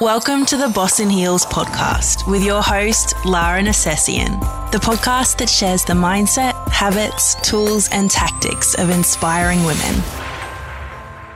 Welcome to the Boss in Heels podcast with your host, Lara Nassessian, the podcast that shares the mindset, habits, tools, and tactics of inspiring women.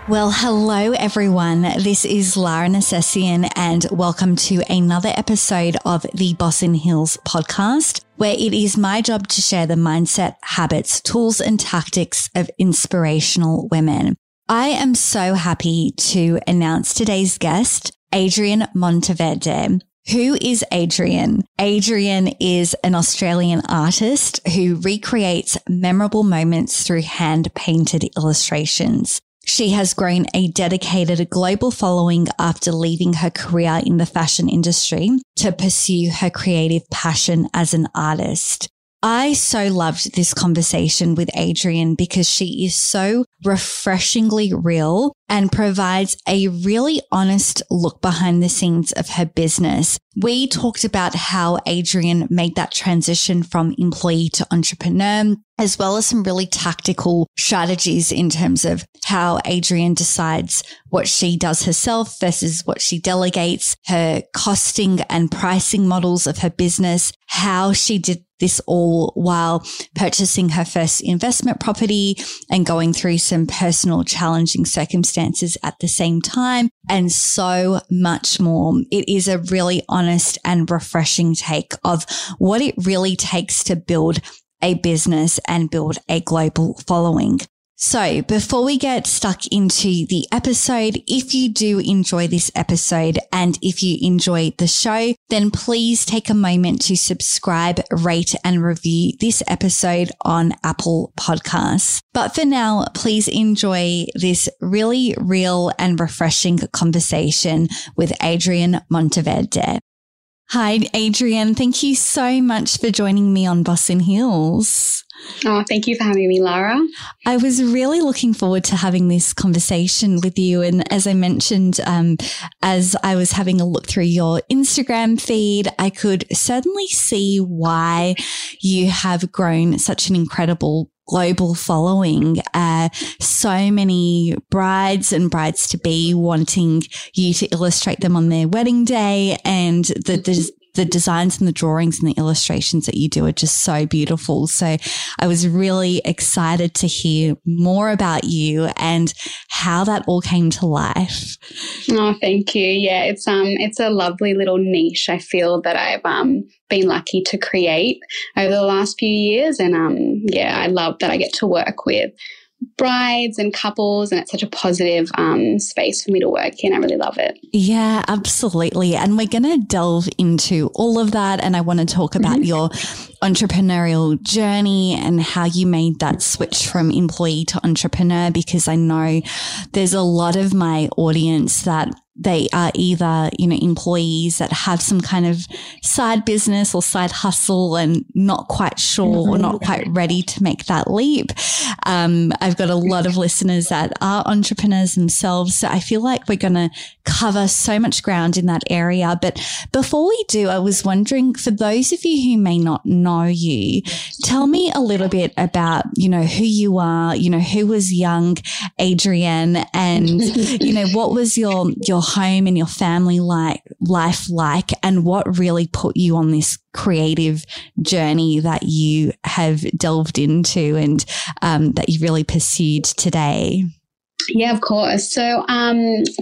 Well, hello everyone. This is Lara Nassessian and welcome to another episode of the Boss in Heels podcast, where it is my job to share the mindset, habits, tools, and tactics of inspirational women. I am so happy to announce today's guest, Adrienne Monteverde. Who is Adrienne? Adrienne is an Australian artist who recreates memorable moments through hand-painted illustrations. She has grown a dedicated global following after leaving her career in the fashion industry to pursue her creative passion as an artist. I so loved this conversation with Adrienne because she is so refreshingly real and provides a really honest look behind the scenes of her business. We talked about how Adrienne made that transition from employee to entrepreneur, as well as some really tactical strategies in terms of how Adrienne decides what she does herself versus what she delegates, her costing and pricing models of her business, how she did this all while purchasing her first investment property and going through some personal challenging circumstances at the same time, and so much more. It is a really honest and refreshing take of what it really takes to build a business and build a global following. So before we get stuck into the episode, if you do enjoy this episode and if you enjoy the show, then please take a moment to subscribe, rate, and review this episode on Apple Podcasts. But for now, please enjoy this really real and refreshing conversation with Adrienne Monteverde. Hi, Adrienne. Thank you so much for joining me on Boss in Heels. Oh, thank you for having me, Lara. I was really looking forward to having this conversation with you. And as I mentioned, as I was having a look through your Instagram feed, I could certainly see why you have grown such an incredible global following, so many brides and brides-to-be wanting you to illustrate them on their wedding day, and the designs and the drawings and the illustrations that you do are just so beautiful. So I was really excited to hear more about you and how that all came to life. Oh, thank you. Yeah, it's a lovely little niche I feel that I've been lucky to create over the last few years. And yeah, I love that I get to work with brides and couples, and it's such a positive space for me to work in. I really love it. Yeah, absolutely. And we're going to delve into all of that. And I want to talk about your entrepreneurial journey and how you made that switch from employee to entrepreneur, because I know there's a lot of my audience that they are either, you know, employees that have some kind of side business or side hustle and not quite sure or not quite ready to make that leap. I've got a lot of listeners that are entrepreneurs themselves. So I feel like we're going to cover so much ground in that area. But before we do, I was wondering, for those of you who may not know you, tell me a little bit about, you know, who you are, you know, who was young Adrienne, and, you know, what was your home and your family life, and what really put you on this creative journey that you have delved into and that you really pursued today? Yeah, of course. So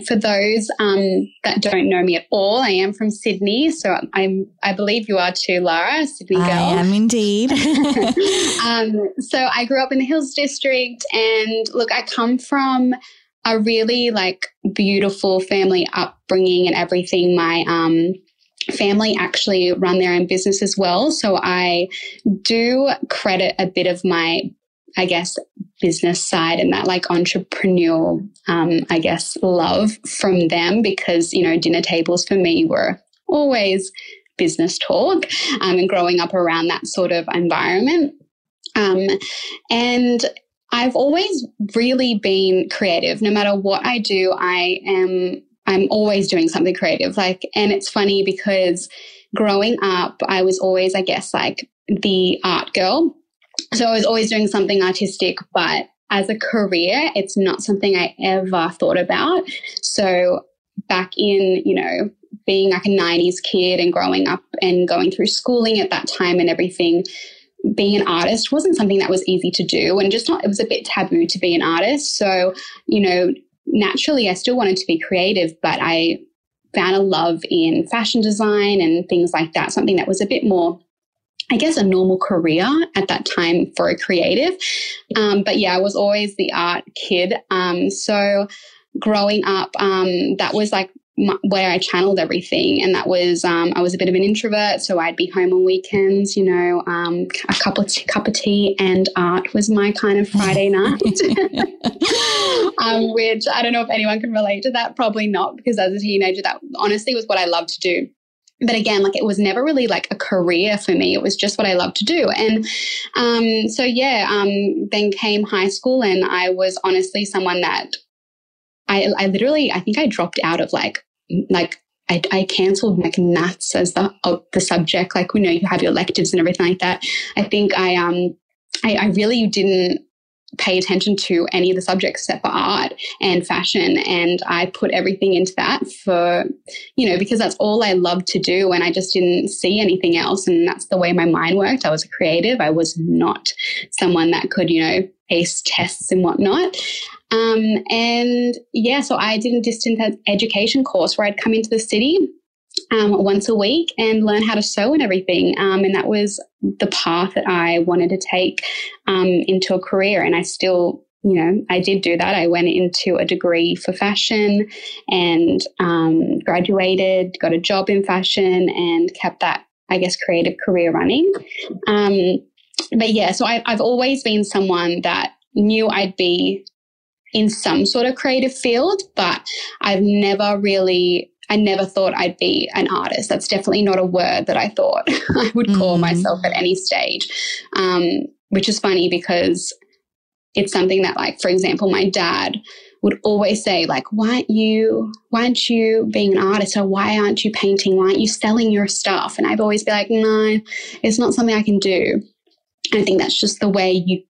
for those that don't know me at all, I am from Sydney. So I believe you are too, Lara, Sydney girl. I am indeed. So I grew up in the Hills District, and look, I come from a really like beautiful family upbringing and everything. My family actually run their own business as well. So I do credit a bit of my, I guess, business side and that like entrepreneurial, I guess, love from them, because, you know, dinner tables for me were always business talk, and growing up around that sort of environment. And I've always really been creative. No matter what I do, I'm always doing something creative. Like, and it's funny because growing up, I was always, I guess, like the art girl. So I was always doing something artistic, but as a career, it's not something I ever thought about. So back in, you know, being like a 90s kid and growing up and going through schooling at that time and everything, being an artist wasn't something that was easy to do, and just not, it was a bit taboo to be an artist. So, you know, naturally I still wanted to be creative, but I found a love in fashion design and things like that, something that was a bit more, I guess, a normal career at that time for a creative. But yeah, I was always the art kid. So growing up, that was like where I channeled everything. And that was, I was a bit of an introvert, so I'd be home on weekends, you know, a cup of tea and art was my kind of Friday night, which I don't know if anyone can relate to that. Probably not, because as a teenager, that honestly was what I loved to do. But again, like, it was never really like a career for me. It was just what I loved to do. And so, yeah, then came high school, and I was honestly someone that I literally, I think I dropped out of like I canceled like maths as the subject. Like, we know you have your electives and everything like that. I think I really didn't pay attention to any of the subjects except for art and fashion. And I put everything into that for, you know, because that's all I loved to do. And I just didn't see anything else. And that's the way my mind worked. I was a creative. I was not someone that could, you know, ace tests and whatnot. And yeah, so I did a distance education course where I'd come into the city once a week and learn how to sew and everything. And that was the path that I wanted to take into a career. And I still, you know, I did do that. I went into a degree for fashion and graduated, got a job in fashion, and kept that, I guess, creative career running. But yeah, so I've always been someone that knew I'd be in some sort of creative field, but I never thought I'd be an artist. That's definitely not a word that I thought I would call myself at any stage, which is funny because it's something that, like, for example, my dad would always say, like, why aren't you being an artist, or why aren't you painting? Why aren't you selling your stuff? And I'd always be like, no, it's not something I can do. And I think that's just the way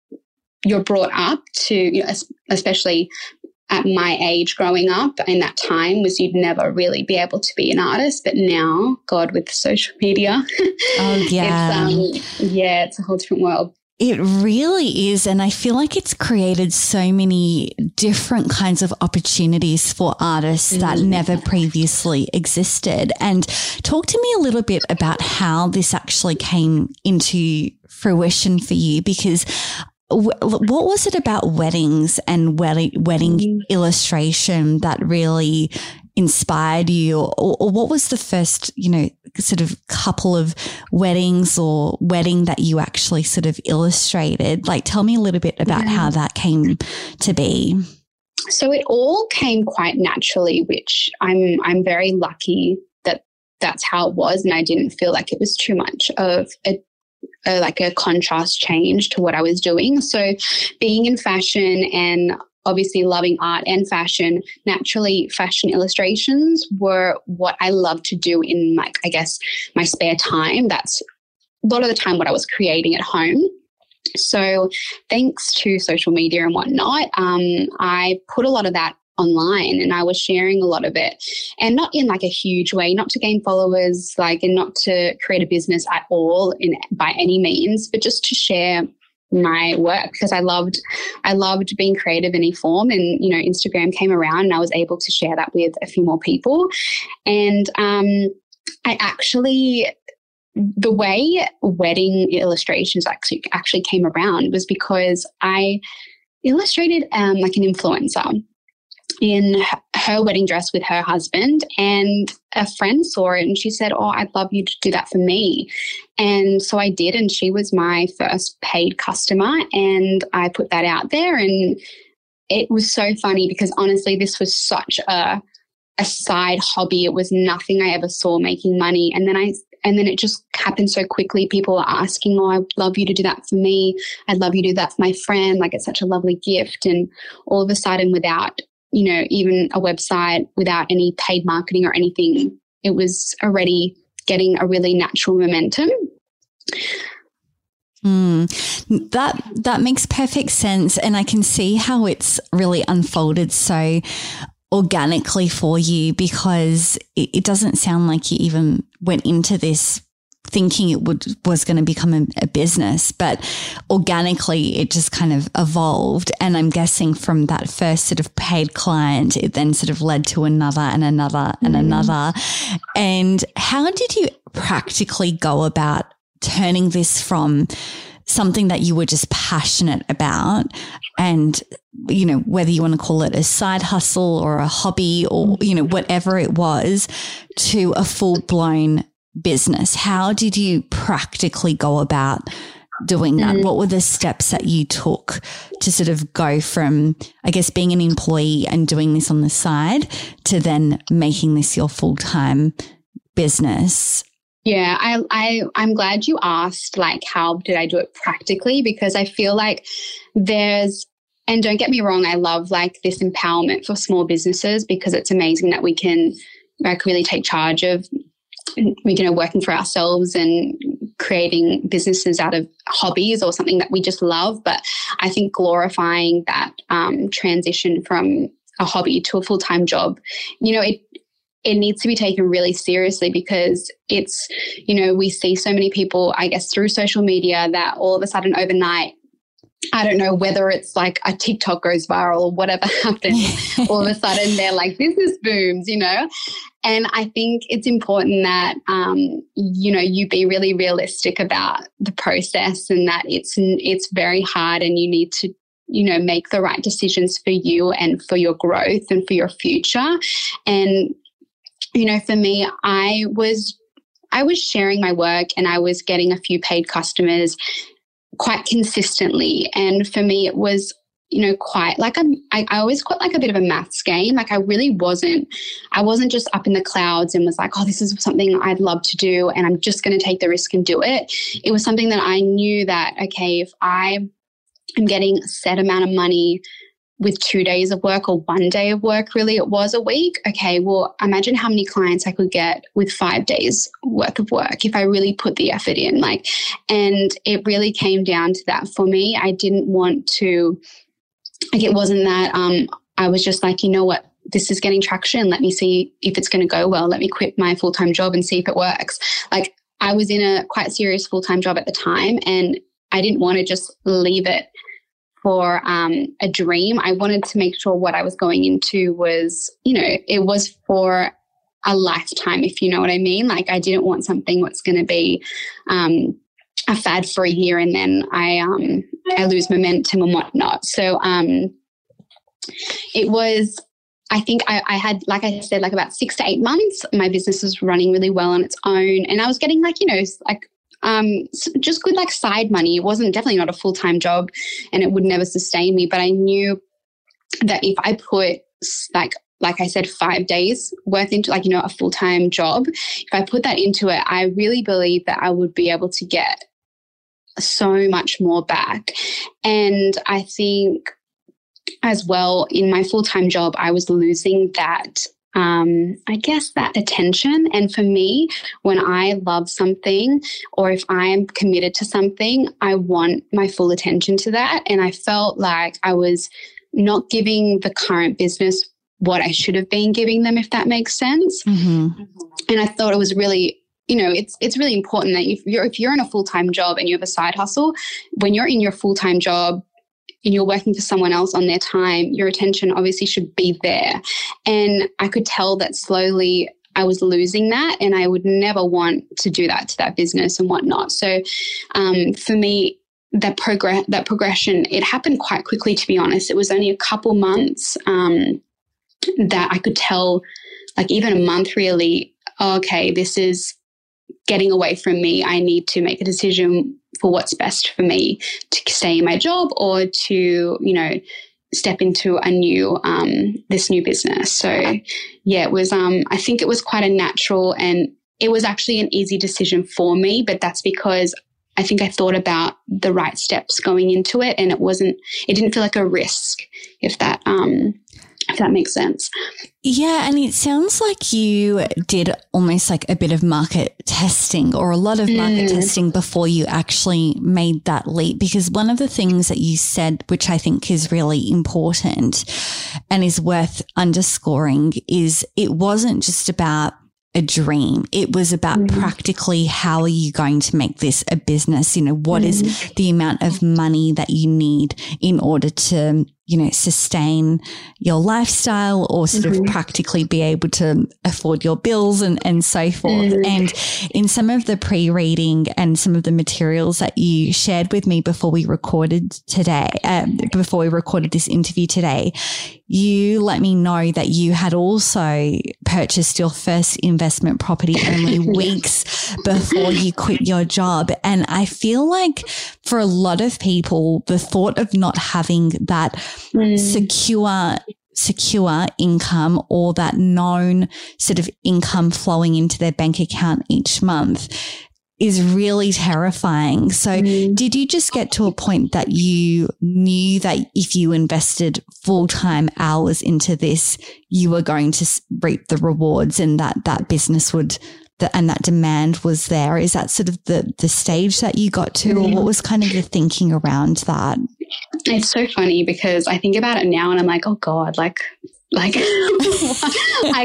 you're brought up to, you know, especially at my age growing up, and that time was you'd never really be able to be an artist. But now, God, with social media, oh yeah, it's a whole different world. It really is. And I feel like it's created so many different kinds of opportunities for artists that never previously existed. And talk to me a little bit about how this actually came into fruition for you, because what was it about weddings and wedding illustration that really inspired you, or what was the first, you know, sort of couple of weddings or wedding that you actually sort of illustrated? Like, tell me a little bit about how that came to be. So it all came quite naturally, which I'm very lucky that that's how it was, and I didn't feel like it was too much of a contrast change to what I was doing. So being in fashion and obviously loving art and fashion, naturally fashion illustrations were what I loved to do in, like, I guess, my spare time. That's a lot of the time what I was creating at home. So thanks to social media and whatnot, I put a lot of that online, and I was sharing a lot of it, and not in like a huge way, not to gain followers, like, and not to create a business at all by any means, but just to share my work, because I loved being creative in any form. And, you know, Instagram came around and I was able to share that with a few more people. And the way wedding illustrations actually came around was because I illustrated like an influencer in her wedding dress with her husband, and a friend saw it and she said, oh, I'd love you to do that for me. And so I did, and she was my first paid customer, and I put that out there. And it was so funny because honestly, this was such a side hobby. It was nothing I ever saw making money. And then it just happened so quickly. People were asking, oh, I'd love you to do that for me. I'd love you to do that for my friend. Like, it's such a lovely gift. And all of a sudden, without, you know, even a website, without any paid marketing or anything, it was already getting a really natural momentum. That makes perfect sense. And I can see how it's really unfolded so organically for you, because it doesn't sound like you even went into this thinking it was going to become a business, but organically it just kind of evolved. And I'm guessing from that first sort of paid client, it then sort of led to another and another and another. And how did you practically go about turning this from something that you were just passionate about, and, you know, whether you want to call it a side hustle or a hobby or, you know, whatever it was, to a full-blown business? How did you practically go about doing that? What were the steps that you took to sort of go from, I guess, being an employee and doing this on the side to then making this your full-time business? Yeah, I'm glad you asked, like, how did I do it practically? Because I feel like and don't get me wrong, I love like this empowerment for small businesses, because it's amazing that we can like really take charge of, you know, working for ourselves and creating businesses out of hobbies or something that we just love. But I think glorifying that transition from a hobby to a full-time job, you know, it needs to be taken really seriously, because it's, you know, we see so many people, I guess, through social media that all of a sudden overnight, I don't know whether it's like a TikTok goes viral or whatever happens, all of a sudden they're like business booms, you know. And I think it's important that, you know, you be really realistic about the process, and that it's very hard, and you need to, you know, make the right decisions for you and for your growth and for your future. And, you know, for me, I was sharing my work, and I was getting a few paid customers quite consistently. And for me, it was, you know, quite like I always got like a bit of a maths game. Like I wasn't just up in the clouds and was like, oh, this is something I'd love to do and I'm just going to take the risk and do it. It was something that I knew that, okay, if I am getting a set amount of money with 2 days of work or 1 day of work, really it was a week. Okay, well, imagine how many clients I could get with 5 days worth of work if I really put the effort in. Like, and it really came down to that for me. I didn't want to, like, it wasn't that I was just like, you know what, this is getting traction. Let me see if it's going to go well. Let me quit my full-time job and see if it works. Like, I was in a quite serious full-time job at the time, and I didn't want to just leave it for a dream. I wanted to make sure what I was going into was, you know, it was for a lifetime, if you know what I mean. Like, I didn't want something that's going to be a fad for a year and then I lose momentum and whatnot. So it was, I think I had, like I said, like about 6 to 8 months, my business was running really well on its own, and I was getting like, you know, like so just good like side money. It wasn't, definitely not a full-time job, and it would never sustain me, but I knew that if I put like I said, 5 days worth into, like, you know, a full-time job, if I put that into it, I really believe that I would be able to get so much more back. And I think as well, in my full-time job, I was losing that I guess that attention. And for me, when I love something, or if I am committed to something, I want my full attention to that. And I felt like I was not giving the current business what I should have been giving them, if that makes sense. Mm-hmm. And I thought it was really, you know, it's really important that if you're in a full-time job and you have a side hustle, when you're in your full-time job and you're working for someone else on their time, your attention obviously should be there. And I could tell that slowly I was losing that, and I would never want to do that to that business and whatnot. So for me, that progression, it happened quite quickly, to be honest. It was only a couple months that I could tell, like even a month really, okay, this is getting away from me. I need to make a decision for what's best for me, to stay in my job or to, you know, step into a new, this new business. So yeah, it was, I think it was quite a natural, and it was actually an easy decision for me, but that's because I think I thought about the right steps going into it, and it didn't feel like a risk, if that, if that makes sense. Yeah, and it sounds like you did almost like a bit of market testing or a lot of market testing before you actually made that leap, because one of the things that you said, which I think is really important and is worth underscoring, is it wasn't just about a dream. It was about practically how are you going to make this a business? You know, what is the amount of money that you need in order to, you know, sustain your lifestyle or sort of practically be able to afford your bills and so forth. And in some of the pre-reading and some of the materials that you shared with me before we recorded this interview today, you let me know that you had also purchased your first investment property only weeks before you quit your job. And I feel like for a lot of people, the thought of not having that secure income or that known sort of income flowing into their bank account each month is really terrifying. So did you just get to a point that you knew that if you invested full-time hours into this, you were going to reap the rewards and that business would, and that demand was there? Is that sort of the stage that you got to, or what was kind of the thinking around that? It's so funny because I think about it now and I'm like, oh God, like I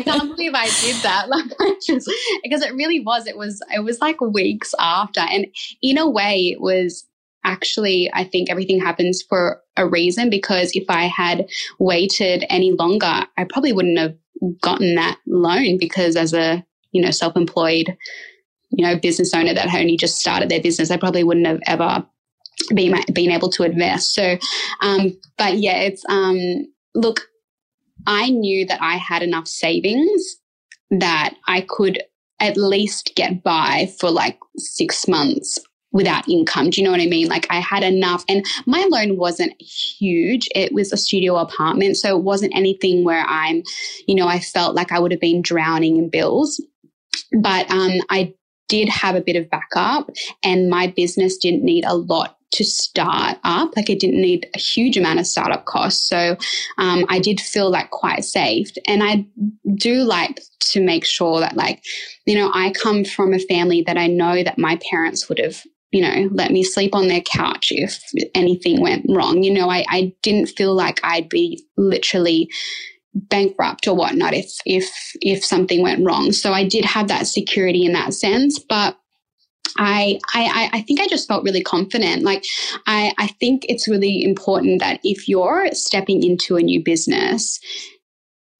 can't believe I did that. Like, I just, because it was like weeks after. And in a way it was actually, I think everything happens for a reason, because if I had waited any longer, I probably wouldn't have gotten that loan, because as a, you know, self-employed, you know, business owner that only just started their business, I probably wouldn't have ever been able to invest. So, but yeah, it's, look, I knew that I had enough savings that I could at least get by for like 6 months without income. Do you know what I mean? Like I had enough, and my loan wasn't huge. It was a studio apartment. So it wasn't anything where I'm, you know, I felt like I would have been drowning in bills, but, I did have a bit of backup, and my business didn't need a lot to start up. Like it didn't need a huge amount of startup costs. So I did feel like quite safe. And I do like to make sure that, like, you know, I come from a family that I know that my parents would have, you know, let me sleep on their couch if anything went wrong. You know, I didn't feel like I'd be literally bankrupt or whatnot if something went wrong. So I did have that security in that sense, but I think I just felt really confident. Like I think it's really important that if you're stepping into a new business,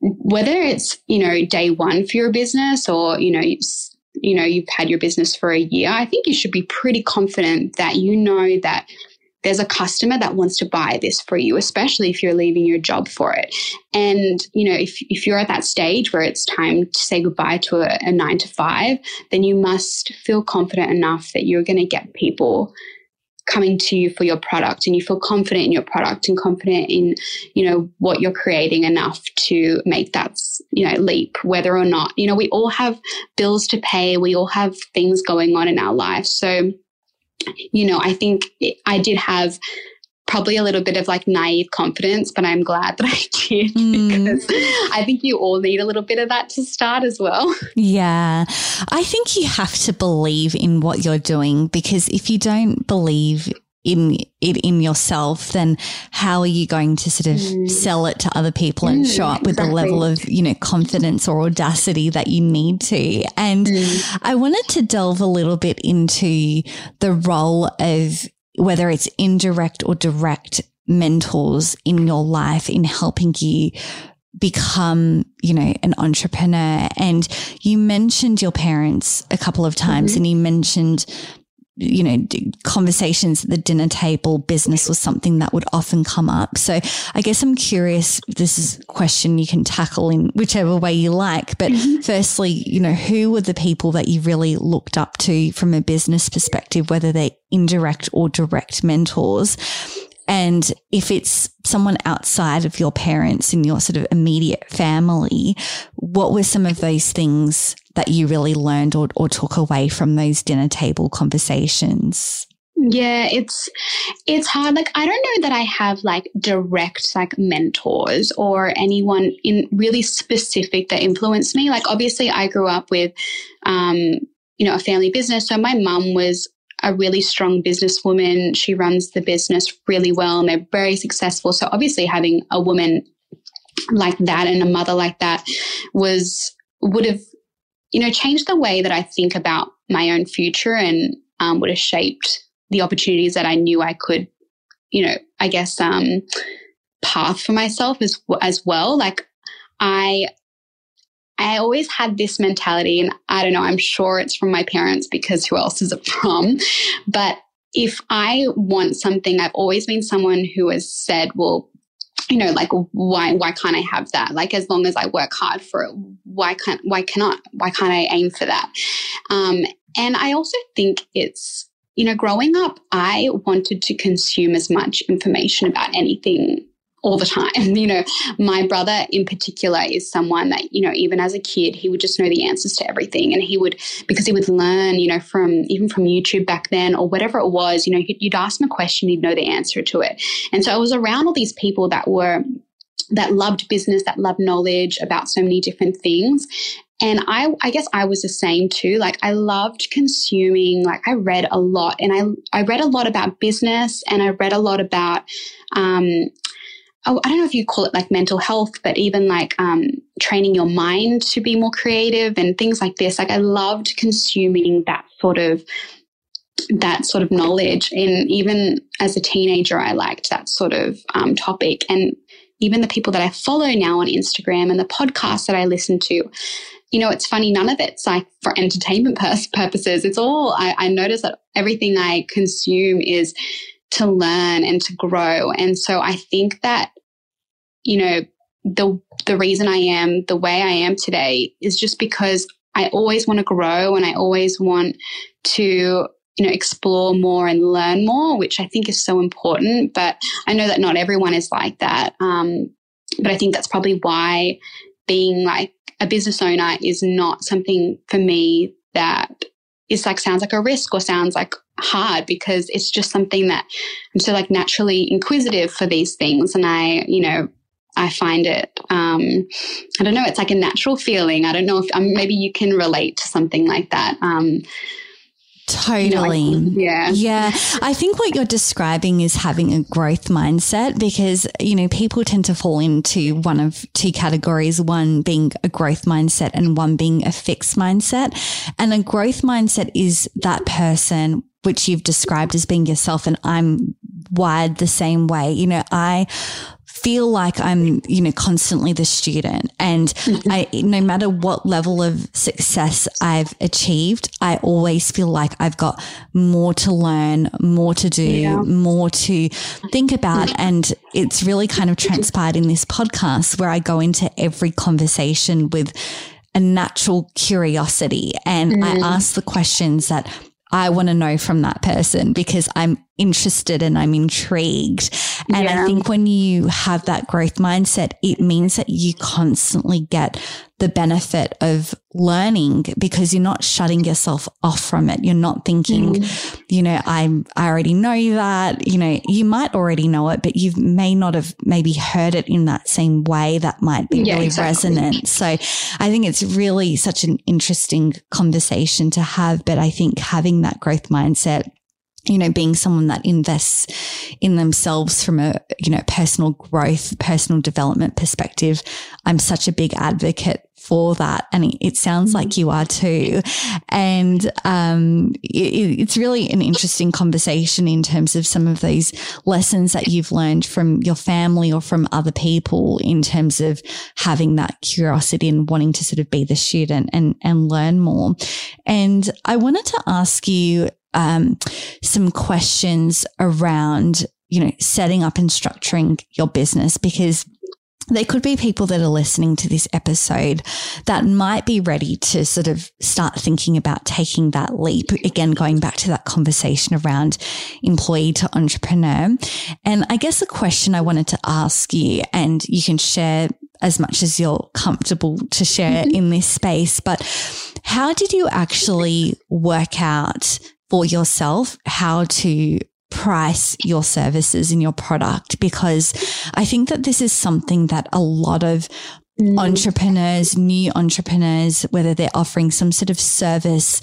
whether it's, you know, day one for your business or, you know, you've had your business for a year, I think you should be pretty confident that you know that there's a customer that wants to buy this for you, especially if you're leaving your job for it. And, you know, if you're at that stage where it's time to say goodbye to a 9-to-5, then you must feel confident enough that you're going to get people coming to you for your product, and you feel confident in your product and confident in, you know, what you're creating enough to make that, you know, leap, whether or not, you know, we all have bills to pay. We all have things going on in our lives. So, you know, I think I did have probably a little bit of like naive confidence, but I'm glad that I did, because I think you all need a little bit of that to start as well. Yeah. I think you have to believe in what you're doing, because if you don't believe in it in yourself, then how are you going to sort of sell it to other people and show up with the level of, you know, confidence or audacity that you need to? And I wanted to delve a little bit into the role of whether it's indirect or direct mentors in your life in helping you become, you know, an entrepreneur. And you mentioned your parents a couple of times, and you mentioned, you know, conversations at the dinner table. Business was something that would often come up. So I guess I'm curious, this is a question you can tackle in whichever way you like, but firstly, you know, who were the people that you really looked up to from a business perspective, whether they're indirect or direct mentors? And if it's someone outside of your parents in your sort of immediate family, what were some of those things that you really learned or took away from those dinner table conversations? Yeah, it's hard. Like, I don't know that I have like direct like mentors or anyone in really specific that influenced me. Like, obviously I grew up with, a family business. So my mum was a really strong businesswoman. She runs the business really well and they're very successful. So obviously having a woman like that and a mother like that would have changed the way that I think about my own future and would have shaped the opportunities that I knew I could, path for myself as well. Like I always had this mentality, and I don't know, I'm sure it's from my parents because who else is it from? But if I want something, I've always been someone who has said, well, why can't I have that? Like, as long as I work hard for it, why can't I aim for that? And I also think it's, growing up, I wanted to consume as much information about anything all the time. My brother in particular is someone that, even as a kid, he would just know the answers to everything. And because he would learn, from YouTube back then or whatever it was, you'd ask him a question, he'd know the answer to it. And so I was around all these people that loved business, that loved knowledge about so many different things. And I guess I was the same too. Like, I loved consuming, like I read a lot, and I read a lot about business, and I read a lot about, I don't know if you call it like mental health, but even like training your mind to be more creative and things like this. Like, I loved consuming that sort of knowledge. And even as a teenager, I liked that sort of topic. And even the people that I follow now on Instagram and the podcasts that I listen to, it's funny, none of it's like for entertainment purposes. It's all, I notice that everything I consume is to learn and to grow. And so I think that, the reason I am the way I am today is just because I always want to grow, and I always want to, explore more and learn more, which I think is so important. But I know that not everyone is like that. But I think that's probably why being like a business owner is not something for me that is like, sounds like a risk or sounds like hard, because it's just something that I'm so like naturally inquisitive for these things. And I find it, I don't know, it's like a natural feeling. I don't know if maybe you can relate to something like that. Totally. Yeah. I think what you're describing is having a growth mindset, because, people tend to fall into one of two categories, one being a growth mindset and one being a fixed mindset. And a growth mindset is that person which you've described as being yourself, and I'm wired the same way. I feel like I'm, constantly the student, and no matter what level of success I've achieved, I always feel like I've got more to learn, more to do, more to think about. And it's really kind of transpired in this podcast where I go into every conversation with a natural curiosity, and I ask the questions that I want to know from that person because I'm interested and I'm intrigued. And I think when you have that growth mindset, it means that you constantly get the benefit of learning because you're not shutting yourself off from it. You're not thinking, I already know that, you might already know it, but you may not have maybe heard it in that same way that might be really resonant. So I think it's really such an interesting conversation to have. But I think having that growth mindset, being someone that invests in themselves from a, personal growth, personal development perspective, I'm such a big advocate for that. And it sounds like you are too. And it's really an interesting conversation in terms of some of those lessons that you've learned from your family or from other people in terms of having that curiosity and wanting to sort of be the student and learn more. And I wanted to ask you some questions around, setting up and structuring your business, because there could be people that are listening to this episode that might be ready to sort of start thinking about taking that leap. Again, going back to that conversation around employee to entrepreneur. And I guess a question I wanted to ask you, and you can share as much as you're comfortable to share in this space, but how did you actually work out for yourself how to price your services and your product, because I think that this is something that a lot of entrepreneurs, new entrepreneurs, whether they're offering some sort of service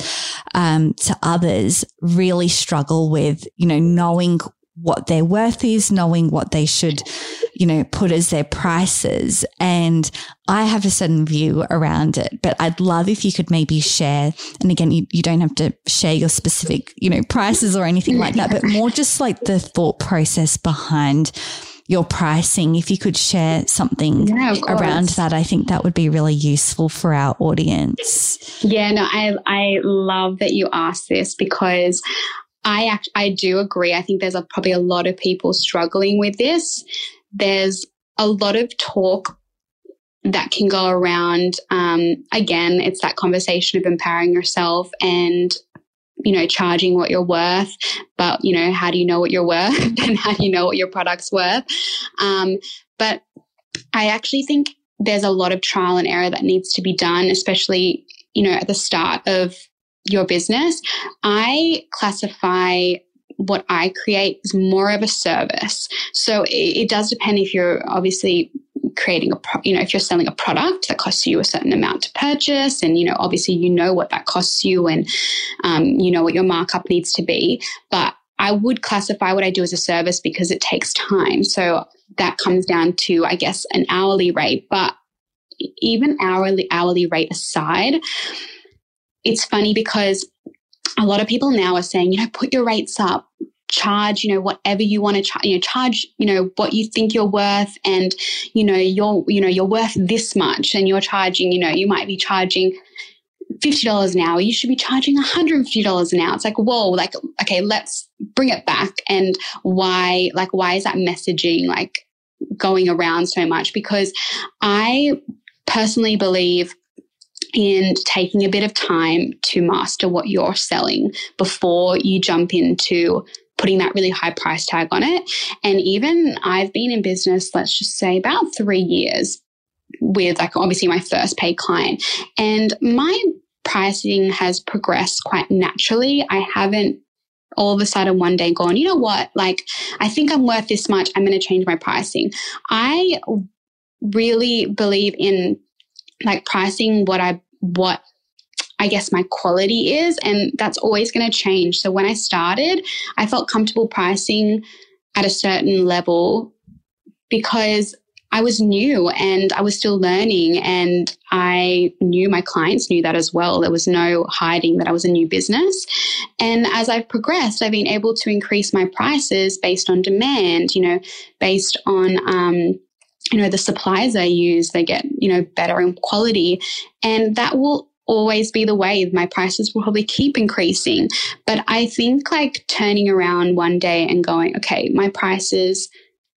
to others, really struggle with, you know, knowing what their worth is, knowing what they should, you know, put as their prices. And I have a certain view around it, but I'd love if you could maybe share. And again, you don't have to share your specific, you know, prices or anything like that, but more just like the thought process behind your pricing. If you could share something around that, I think that would be really useful for our audience. Yeah, no, I love that you asked this, because I do agree. I think there's probably a lot of people struggling with this. There's a lot of talk that can go around. Again, it's that conversation of empowering yourself and, you know, charging what you're worth. But, you know, how do you know what you're worth and how do you know what your product's worth? But I actually think there's a lot of trial and error that needs to be done, especially, you know, at the start of your business. I classify what I create as more of a service. So it does depend if you're obviously creating if you're selling a product that costs you a certain amount to purchase, and, you know, obviously, you know what that costs you, and you know what your markup needs to be. But I would classify what I do as a service because it takes time. So that comes down to, I guess, an hourly rate. But even hourly rate aside, it's funny because a lot of people now are saying, you know, put your rates up, charge, you know, whatever you want to charge, you know, what you think you're worth, and, you know, you're worth this much, and you're charging, you know, you might be charging $50 an hour. You should be charging $150 an hour. It's like, whoa, like, okay, let's bring it back. And why is that messaging like going around so much? Because I personally believe in taking a bit of time to master what you're selling before you jump into putting that really high price tag on it. And even I've been in business, let's just say about 3 years, with like obviously my first paid client, and my pricing has progressed quite naturally. I haven't all of a sudden one day gone, you know what, like I think I'm worth this much, I'm going to change my pricing. I really believe in like pricing what I guess my quality is, and that's always going to change. So when I started, I felt comfortable pricing at a certain level because I was new and I was still learning, and I knew my clients knew that as well. There was no hiding that I was a new business. And as I've progressed, I've been able to increase my prices based on demand, you know, based on, you know, the suppliers I use, they get, you know, better in quality. And that will always be the way. My prices will probably keep increasing. But I think like turning around one day and going, okay, my prices,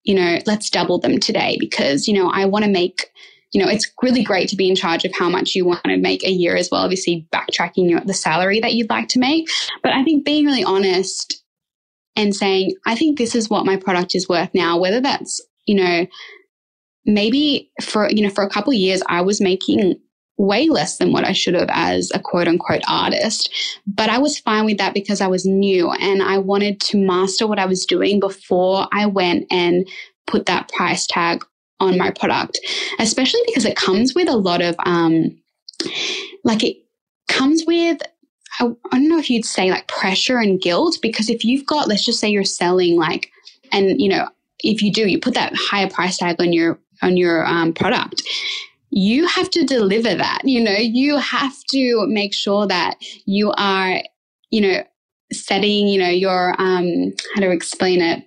you know, let's double them today because, you know, I want to make, you know, it's really great to be in charge of how much you want to make a year as well, obviously backtracking the salary that you'd like to make. But I think being really honest and saying, I think this is what my product is worth now, whether that's, you know, maybe for a couple of years, I was making way less than what I should have as a quote unquote artist, but I was fine with that because I was new and I wanted to master what I was doing before I went and put that price tag on my product, especially because it comes with a lot of, it comes with, I don't know if you'd say like pressure and guilt, because if you've got, let's just say you're selling like, and you know, if you do, you put that higher price tag on your product, you have to deliver that, you know, you have to make sure that you are, you know, setting, you know, your, how to explain it?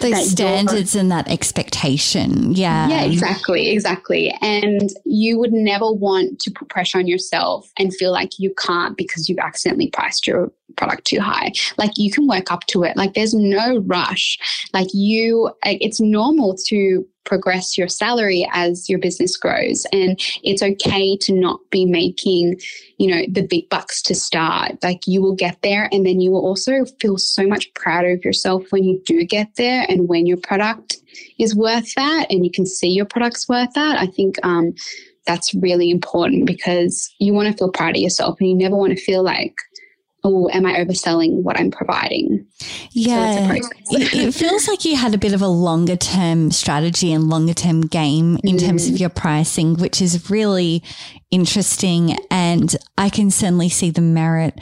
Those standards and that expectation. Yeah. Yeah, exactly. And you would never want to put pressure on yourself and feel like you can't because you've accidentally priced your product too high. Like you can work up to it. Like there's no rush. Like it's normal to progress your salary as your business grows. And it's okay to not be making, you know, the big bucks to start. Like you will get there, and then you will also feel so much prouder of yourself when you do get there and when your product is worth that and you can see your product's worth that. I think that's really important because you want to feel proud of yourself and you never want to feel like, oh, am I overselling what I'm providing? Yeah. So it's a process. It feels like you had a bit of a longer term strategy and longer term game in terms of your pricing, which is really interesting. And I can certainly see the merit,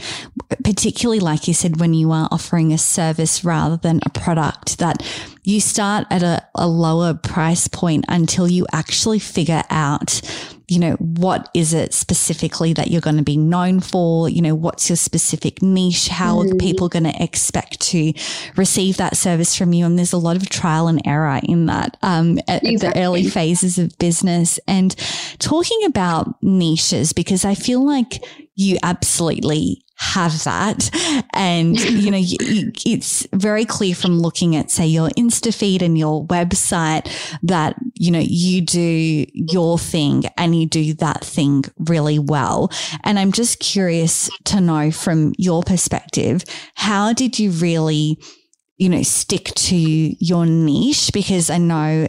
particularly like you said, when you are offering a service rather than a product, that you start at a lower price point until you actually figure out, you know, what is it specifically that you're going to be known for? You know, what's your specific niche? How are people going to expect to receive that service from you? And there's a lot of trial and error in that at the early phases of business. And talking about niches, because I feel like you absolutely have that. And, you know, it's very clear from looking at, say, your Insta feed and your website that, you know, you do your thing and you do that thing really well. And I'm just curious to know from your perspective, how did you really, you know, stick to your niche? Because I know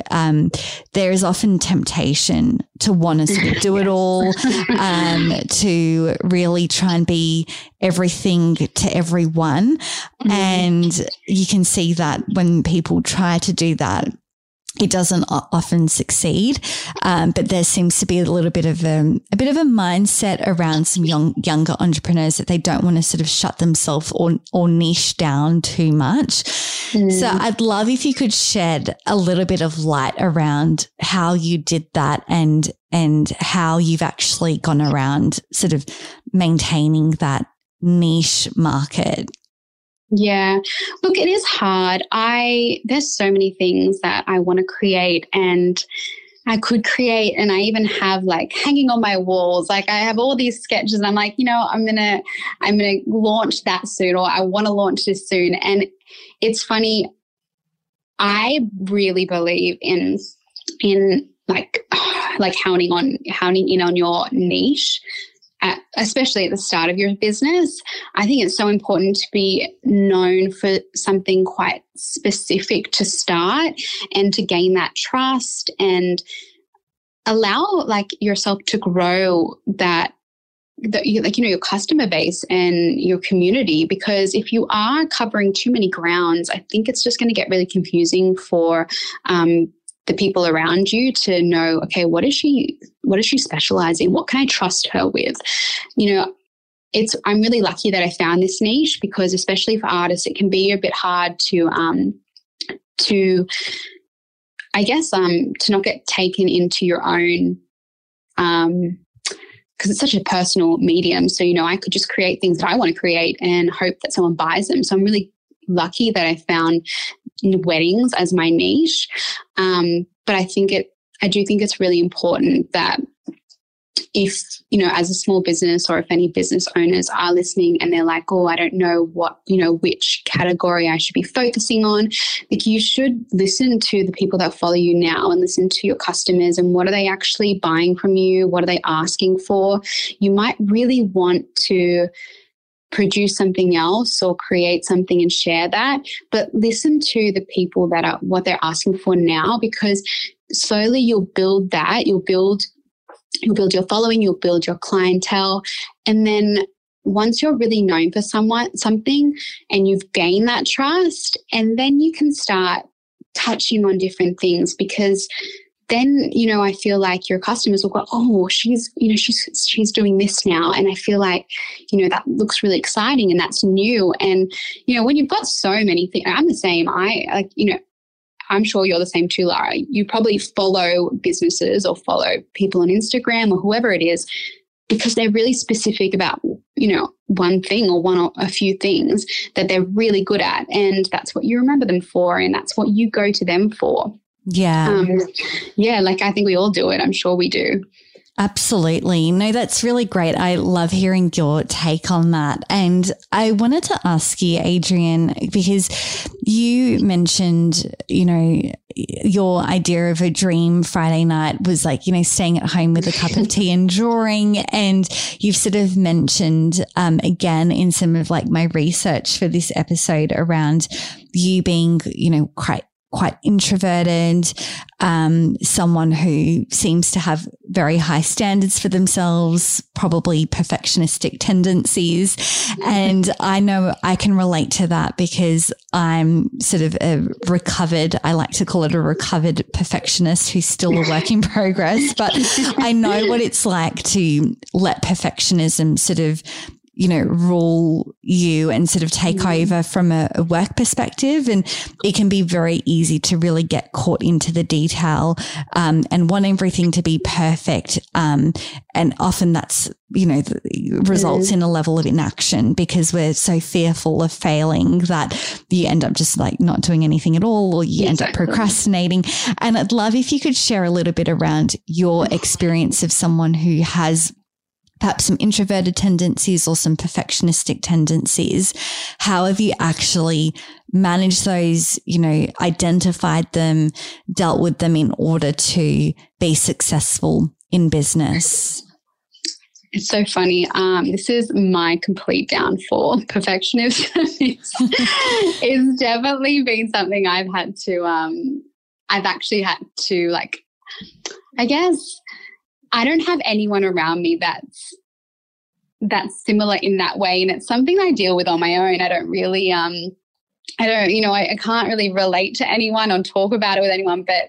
there is often temptation to want to sort of do it all, to really try and be everything to everyone. And you can see that when people try to do that, it doesn't often succeed, but there seems to be a little bit of a mindset around some younger entrepreneurs that they don't want to sort of shut themselves or niche down too much. So I'd love if you could shed a little bit of light around how you did that and how you've actually gone around sort of maintaining that niche market. Yeah. Look, it is hard. There's so many things that I want to create and I could create, and I even have like hanging on my walls. Like I have all these sketches and I'm like, you know, I'm going to launch that soon, or I want to launch this soon. And it's funny. I really believe in like honing in on your niche. Especially at the start of your business, I think it's so important to be known for something quite specific to start and to gain that trust and allow like yourself to grow that like, you know, your customer base and your community, because if you are covering too many grounds, I think it's just going to get really confusing for the people around you to know, okay, what is she specializing? What can I trust her with? You know, I'm really lucky that I found this niche, because especially for artists, it can be a bit hard to not get taken into your own, because it's such a personal medium. So, you know, I could just create things that I want to create and hope that someone buys them. So I'm really lucky that I found weddings as my niche. But I do think it's really important that if, you know, as a small business, or if any business owners are listening and they're like, oh, I don't know what, you know, which category I should be focusing on, like you should listen to the people that follow you now and listen to your customers and what are they actually buying from you? What are they asking for? You might really want to produce something else or create something and share that, but listen to the people that are what they're asking for now, because slowly you'll build your following, you'll build your clientele. And then once you're really known for something and you've gained that trust, and then you can start touching on different things, because then, you know, I feel like your customers will go, oh, she's doing this now. And I feel like, you know, that looks really exciting and that's new. And, you know, when you've got so many things, I'm the same. I'm sure you're the same too, Lara. You probably follow businesses or follow people on Instagram or whoever it is, because they're really specific about, you know, one thing or one or a few things that they're really good at. And that's what you remember them for. And that's what you go to them for. Yeah. Like I think we all do it. I'm sure we do. Absolutely. No, that's really great. I love hearing your take on that. And I wanted to ask you, Adrienne, because you mentioned, you know, your idea of a dream Friday night was like, you know, staying at home with a cup of tea and drawing. And you've sort of mentioned, again, in some of like my research for this episode around you being, you know, quite quite introverted, someone who seems to have very high standards for themselves, probably perfectionistic tendencies. And I know I can relate to that because I'm sort of a recovered, I like to call it a recovered perfectionist who's still a work in progress, but I know what it's like to let perfectionism sort of, you know, rule you and sort of take over from a work perspective. And it can be very easy to really get caught into the detail, and want everything to be perfect. And often that's, you know, results in a level of inaction because we're so fearful of failing that you end up just like not doing anything at all, or you end up procrastinating. And I'd love if you could share a little bit around your experience of someone who has perhaps some introverted tendencies or some perfectionistic tendencies. How have you actually managed those, you know, identified them, dealt with them in order to be successful in business? It's so funny. This is my complete downfall. Perfectionism is definitely been something I've had to, I've actually had to, like, I guess, I don't have anyone around me that's similar in that way. And it's something I deal with on my own. I don't really, I can't really relate to anyone or talk about it with anyone. But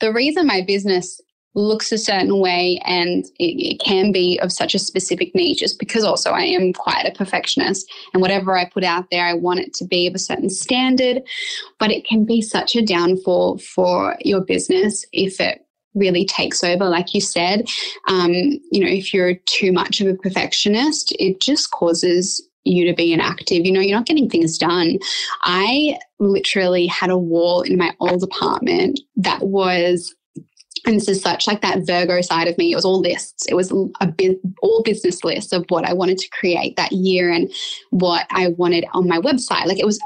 the reason my business looks a certain way and it can be of such a specific niche is because also I am quite a perfectionist, and whatever I put out there, I want it to be of a certain standard. But it can be such a downfall for your business if it really takes over, like you said. You know, if you're too much of a perfectionist, it just causes you to be inactive. You know, you're not getting things done. I literally had a wall in my old apartment that was, and this is such like that Virgo side of me, it was all lists. It was all business lists of what I wanted to create that year and what I wanted on my website. Like it was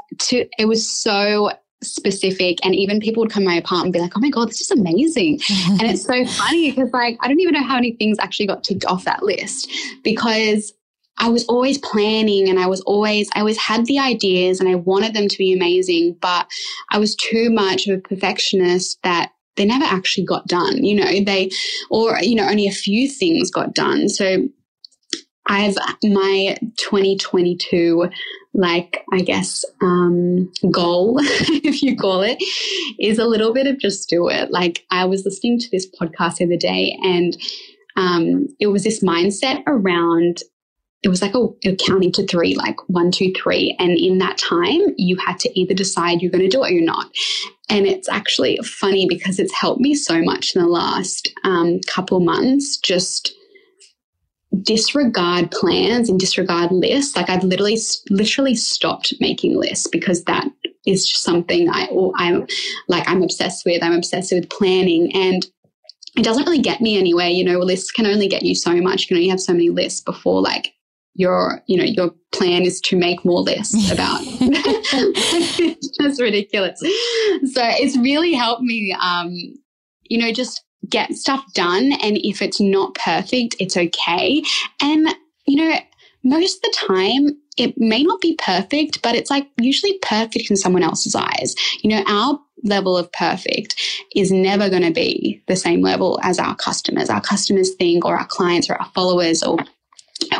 so specific, and even people would come to my apartment and be like, oh my God, this is amazing. And it's so funny because, like, I don't even know how many things actually got ticked off that list because I was always planning and I always had the ideas and I wanted them to be amazing, but I was too much of a perfectionist that they never actually got done, you know, only a few things got done. So my 2022, like, I guess, goal, if you call it, is a little bit of just do it. Like, I was listening to this podcast the other day and it was this mindset around, it was like a counting to three, like 1, 2, 3. And in that time, you had to either decide you're going to do it or you're not. And it's actually funny because it's helped me so much in the last couple months, just disregard plans and disregard lists. Like I've literally stopped making lists because that is just something I'm obsessed with. I'm obsessed with planning, and it doesn't really get me anywhere. You know, lists can only get you so much. You can only have so many lists before, like, your plan is to make more lists about. It's just ridiculous. So it's really helped me, just get stuff done, and if it's not perfect, it's okay. And, you know, most of the time it may not be perfect, but it's like usually perfect in someone else's eyes. You know, our level of perfect is never going to be the same level as our customers. Our customers think, or our clients, or our followers, or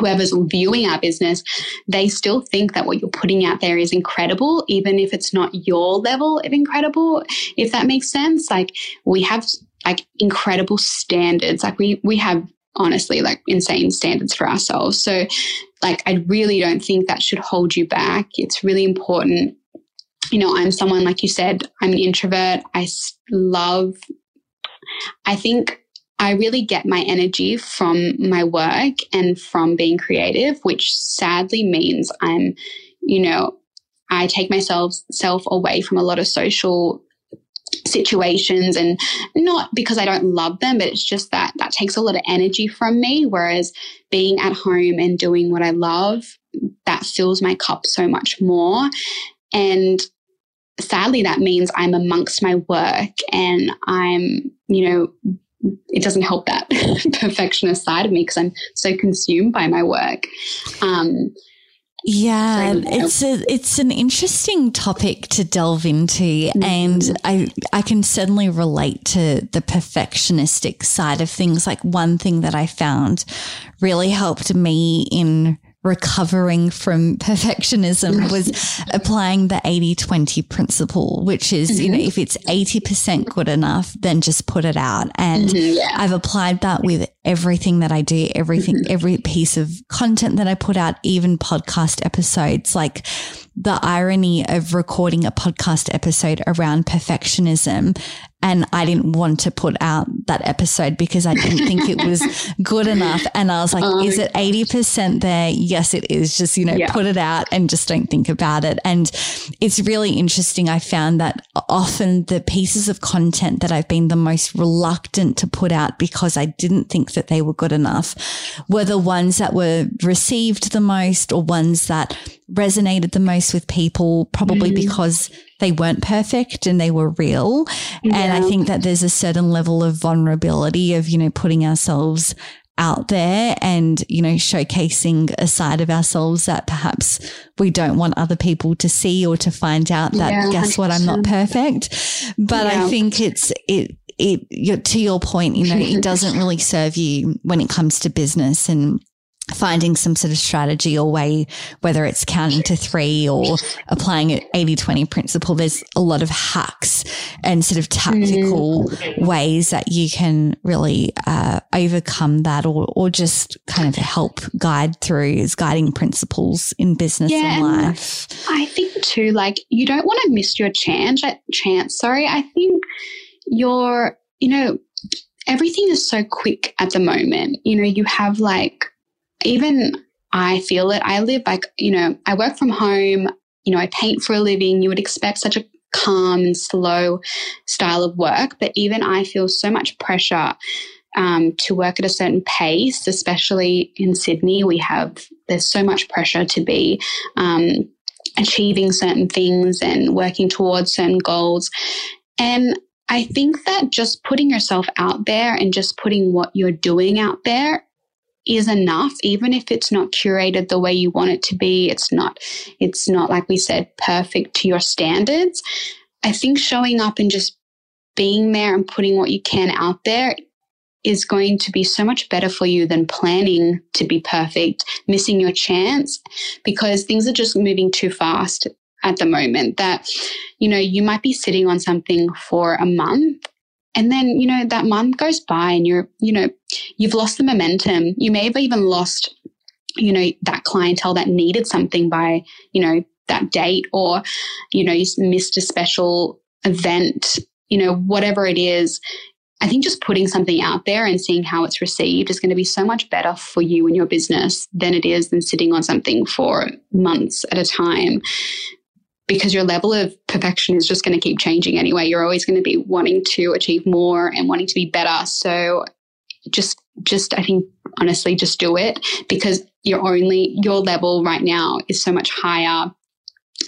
whoever's viewing our business, they still think that what you're putting out there is incredible, even if it's not your level of incredible, if that makes sense. Like, we have like incredible standards. Like we have honestly like insane standards for ourselves. So like, I really don't think that should hold you back. It's really important. You know, I'm someone, like you said, I'm an introvert. I think I really get my energy from my work and from being creative, which sadly means I'm, you know, I take myself away from a lot of social situations, and not because I don't love them, but it's just that takes a lot of energy from me. Whereas being at home and doing what I love, that fills my cup so much more. And sadly, that means I'm amongst my work, and I'm, you know, it doesn't help that perfectionist side of me because I'm so consumed by my work. Yeah, it's an interesting topic to delve into, and I can certainly relate to the perfectionistic side of things. Like, one thing that I found really helped me in recovering from perfectionism was applying the 80-20 principle, which is, you know, if it's 80% good enough, then just put it out. And I've applied that with everything that I do, every piece of content that I put out, even podcast episodes. Like, the irony of recording a podcast episode around perfectionism, and I didn't want to put out that episode because I didn't think it was good enough. And I was like, is it 80% there? Yes, it is. Just, you know, put it out and just don't think about it. And it's really interesting. I found that often the pieces of content that I've been the most reluctant to put out because I didn't think that they were good enough were the ones that were received the most, or ones that resonated the most with people, probably because they weren't perfect and they were real. Yeah. And I think that there's a certain level of vulnerability of, you know, putting ourselves out there and, you know, showcasing a side of ourselves that perhaps we don't want other people to see or to find out that, guess what, I'm not perfect. But I think it to your point, you know, it doesn't really serve you when it comes to business and finding some sort of strategy or way, whether it's counting to three or applying an 80-20 principle. There's a lot of hacks and sort of tactical ways that you can really overcome that, or just kind of help guide through as guiding principles in business and life. I think too, like, you don't want to miss your chance. Sorry. I think everything is so quick at the moment. You know, you have like, even I feel it. I live like, you know, I work from home, you know, I paint for a living. You would expect such a calm and slow style of work, but even I feel so much pressure to work at a certain pace, especially in Sydney. There's so much pressure to be achieving certain things and working towards certain goals. And I think that just putting yourself out there and just putting what you're doing out there is enough, even if it's not curated the way you want it to be. It's not, like we said, perfect to your standards. I think showing up and just being there and putting what you can out there is going to be so much better for you than planning to be perfect, missing your chance, because things are just moving too fast at the moment that, you know, you might be sitting on something for a month, and then, you know, that month goes by and you've lost the momentum. You may have even lost, you know, that clientele that needed something by, you know, that date, or, you know, you missed a special event, you know, whatever it is. I think just putting something out there and seeing how it's received is going to be so much better for you and your business than sitting on something for months at a time, because your level of perfection is just going to keep changing anyway. You're always going to be wanting to achieve more and wanting to be better. So just I think, honestly, just do it, because your level right now is so much higher.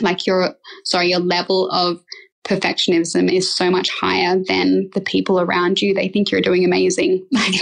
Like your level of perfectionism is so much higher than the people around you. They think you're doing amazing. Like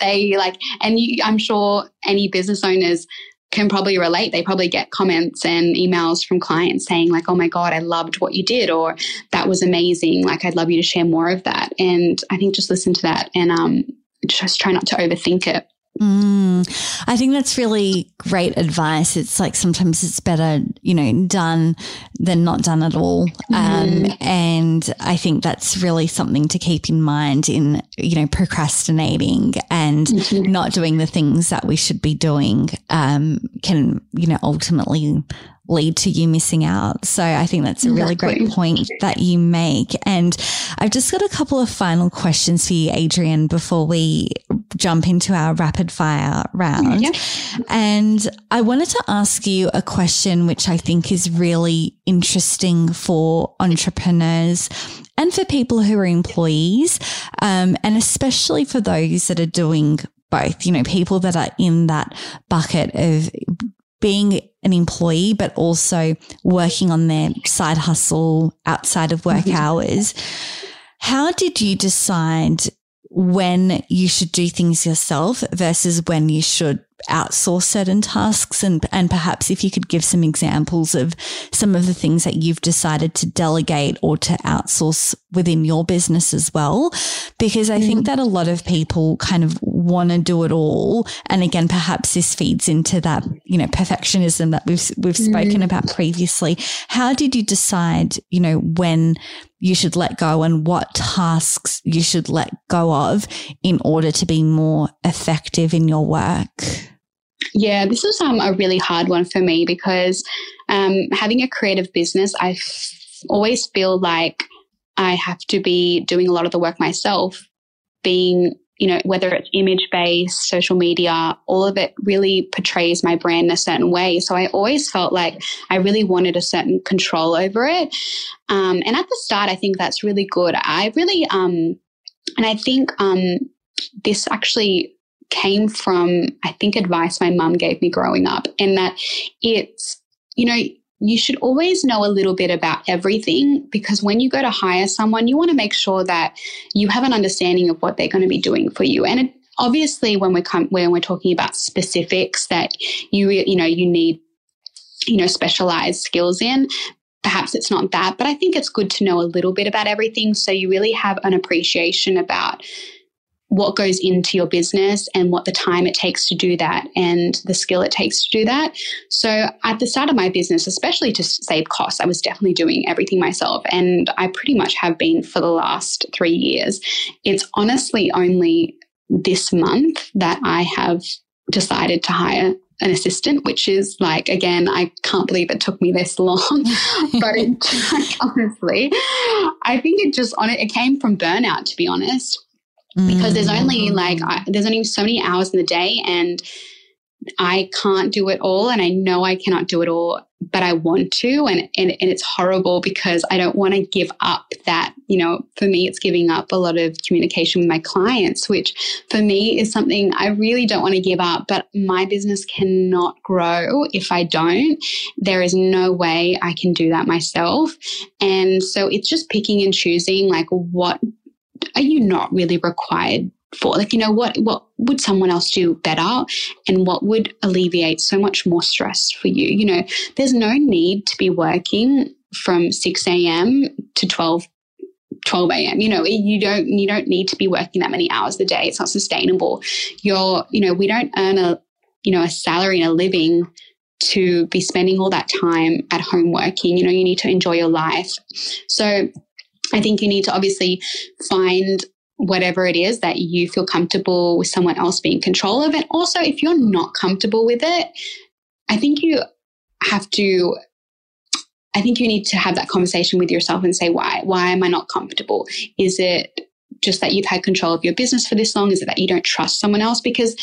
I'm sure any business owners can probably relate. They probably get comments and emails from clients saying like, oh my God, I loved what you did, or that was amazing. Like, I'd love you to share more of that. And I think just listen to that and just try not to overthink it. I think that's really great advice. It's like, sometimes it's better, you know, done than not done at all. And I think that's really something to keep in mind in, you know, procrastinating and not doing the things that we should be doing can, you know, ultimately lead to you missing out. So I think that's a really great point that you make. And I've just got a couple of final questions for you, Adrienne, before we jump into our rapid fire round. Yep. And I wanted to ask you a question which I think is really interesting for entrepreneurs and for people who are employees, and especially for those that are doing both, you know, people that are in that bucket of being an employee, but also working on their side hustle outside of work hours. How did you decide when you should do things yourself versus when you should outsource certain tasks, and perhaps if you could give some examples of some of the things that you've decided to delegate or to outsource within your business as well, because I think that a lot of people kind of want to do it all. And again, perhaps this feeds into that, you know, perfectionism that we've spoken about previously. How did you decide, you know, when you should let go and what tasks you should let go of in order to be more effective in your work? Yeah, this was a really hard one for me because having a creative business, I always feel like I have to be doing a lot of the work myself, being, you know, whether it's image-based, social media, all of it really portrays my brand in a certain way. So I always felt like I really wanted a certain control over it. And at the start, I think that's really good. I really, and I think this actually came from, I think, advice my mum gave me growing up, and that it's, you know, you should always know a little bit about everything, because when you go to hire someone, you want to make sure that you have an understanding of what they're going to be doing for you. And it, obviously, when we're talking about specifics that you need, you know, specialized skills in, perhaps it's not that. But I think it's good to know a little bit about everything, so you really have an appreciation about what goes into your business and what the time it takes to do that and the skill it takes to do that. So at the start of my business, especially to save costs, I was definitely doing everything myself, and I pretty much have been for the last 3 years. It's honestly only this month that I have decided to hire an assistant, which is like, again, I can't believe it took me this long. But like, honestly, I think it came from burnout, to be honest. Because there's only so many hours in the day, and I can't do it all, and I know I cannot do it all, but I want to, and it's horrible because I don't want to give up that, you know, for me, it's giving up a lot of communication with my clients, which for me is something I really don't want to give up, but my business cannot grow if I don't. There is no way I can do that myself. And so it's just picking and choosing, like, what are you not really required for? Like, you know, what would someone else do better, and what would alleviate so much more stress for you? You know, there's no need to be working from 6 a.m. to 12 a.m. You know, you don't need to be working that many hours a day. It's not sustainable. We don't earn a salary and a living to be spending all that time at home working. You know, you need to enjoy your life. So I think you need to obviously find whatever it is that you feel comfortable with someone else being in control of. And also, if you're not comfortable with it, I think you need to have that conversation with yourself and say, why am I not comfortable? Is it just that you've had control of your business for this long? Is it that you don't trust someone else? Because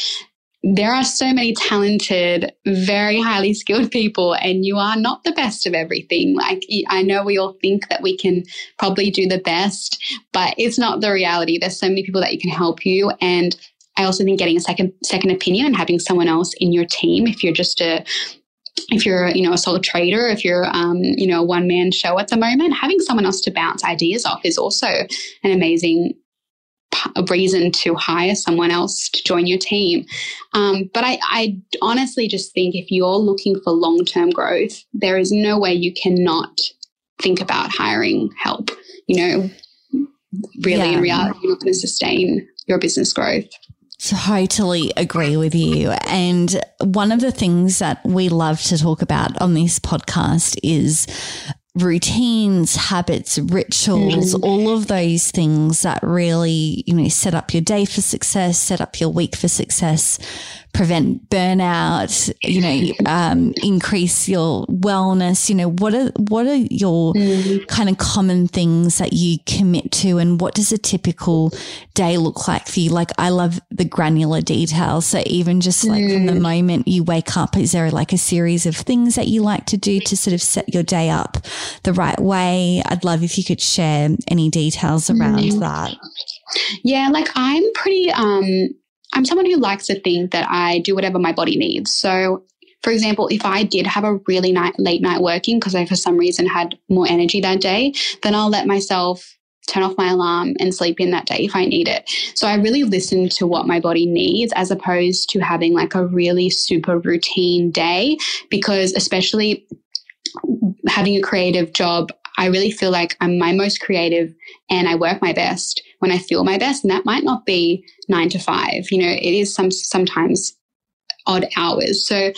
there are so many talented, very highly skilled people, and you are not the best of everything. Like, I know we all think that we can probably do the best, but it's not the reality. There's so many people that you can help you. And I also think getting a second opinion and having someone else in your team, if you're a sole trader, if you're a one-man show at the moment, having someone else to bounce ideas off is also an amazing reason to hire someone else to join your team. But I honestly just think if you're looking for long-term growth, there is no way you cannot think about hiring help. You know, really, in reality, you're not going to sustain your business growth. Totally agree with you. And one of the things that we love to talk about on this podcast is routines, habits, rituals, all of those things that really, you know, set up your day for success, set up your week for success, prevent burnout, you know, increase your wellness. You know, what are your kind of common things that you commit to, and what does a typical day look like for you? Like, I love the granular details. So even just like from the moment you wake up, is there like a series of things that you like to do to sort of set your day up the right way? I'd love if you could share any details around that. Yeah, like, I'm pretty, I'm someone who likes to think that I do whatever my body needs. So, for example, if I did have a really late night working because I, for some reason, had more energy that day, then I'll let myself turn off my alarm and sleep in that day if I need it. So I really listen to what my body needs as opposed to having like a really super routine day, because especially having a creative job, I really feel like I'm my most creative and I work my best when I feel my best. And that might not be 9 to 5, you know, it is sometimes odd hours. So,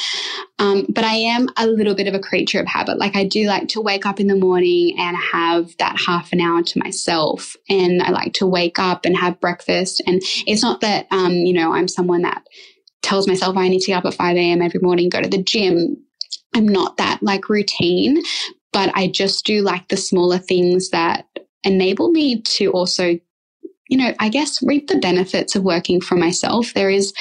but I am a little bit of a creature of habit. Like I do like to wake up in the morning and have that half an hour to myself. And I like to wake up and have breakfast. And it's not that, you know, I'm someone that tells myself I need to get up at 5 a.m. every morning, go to the gym. I'm not that like routine, but I just do like the smaller things that enable me to also, you know, I guess reap the benefits of working for myself. There is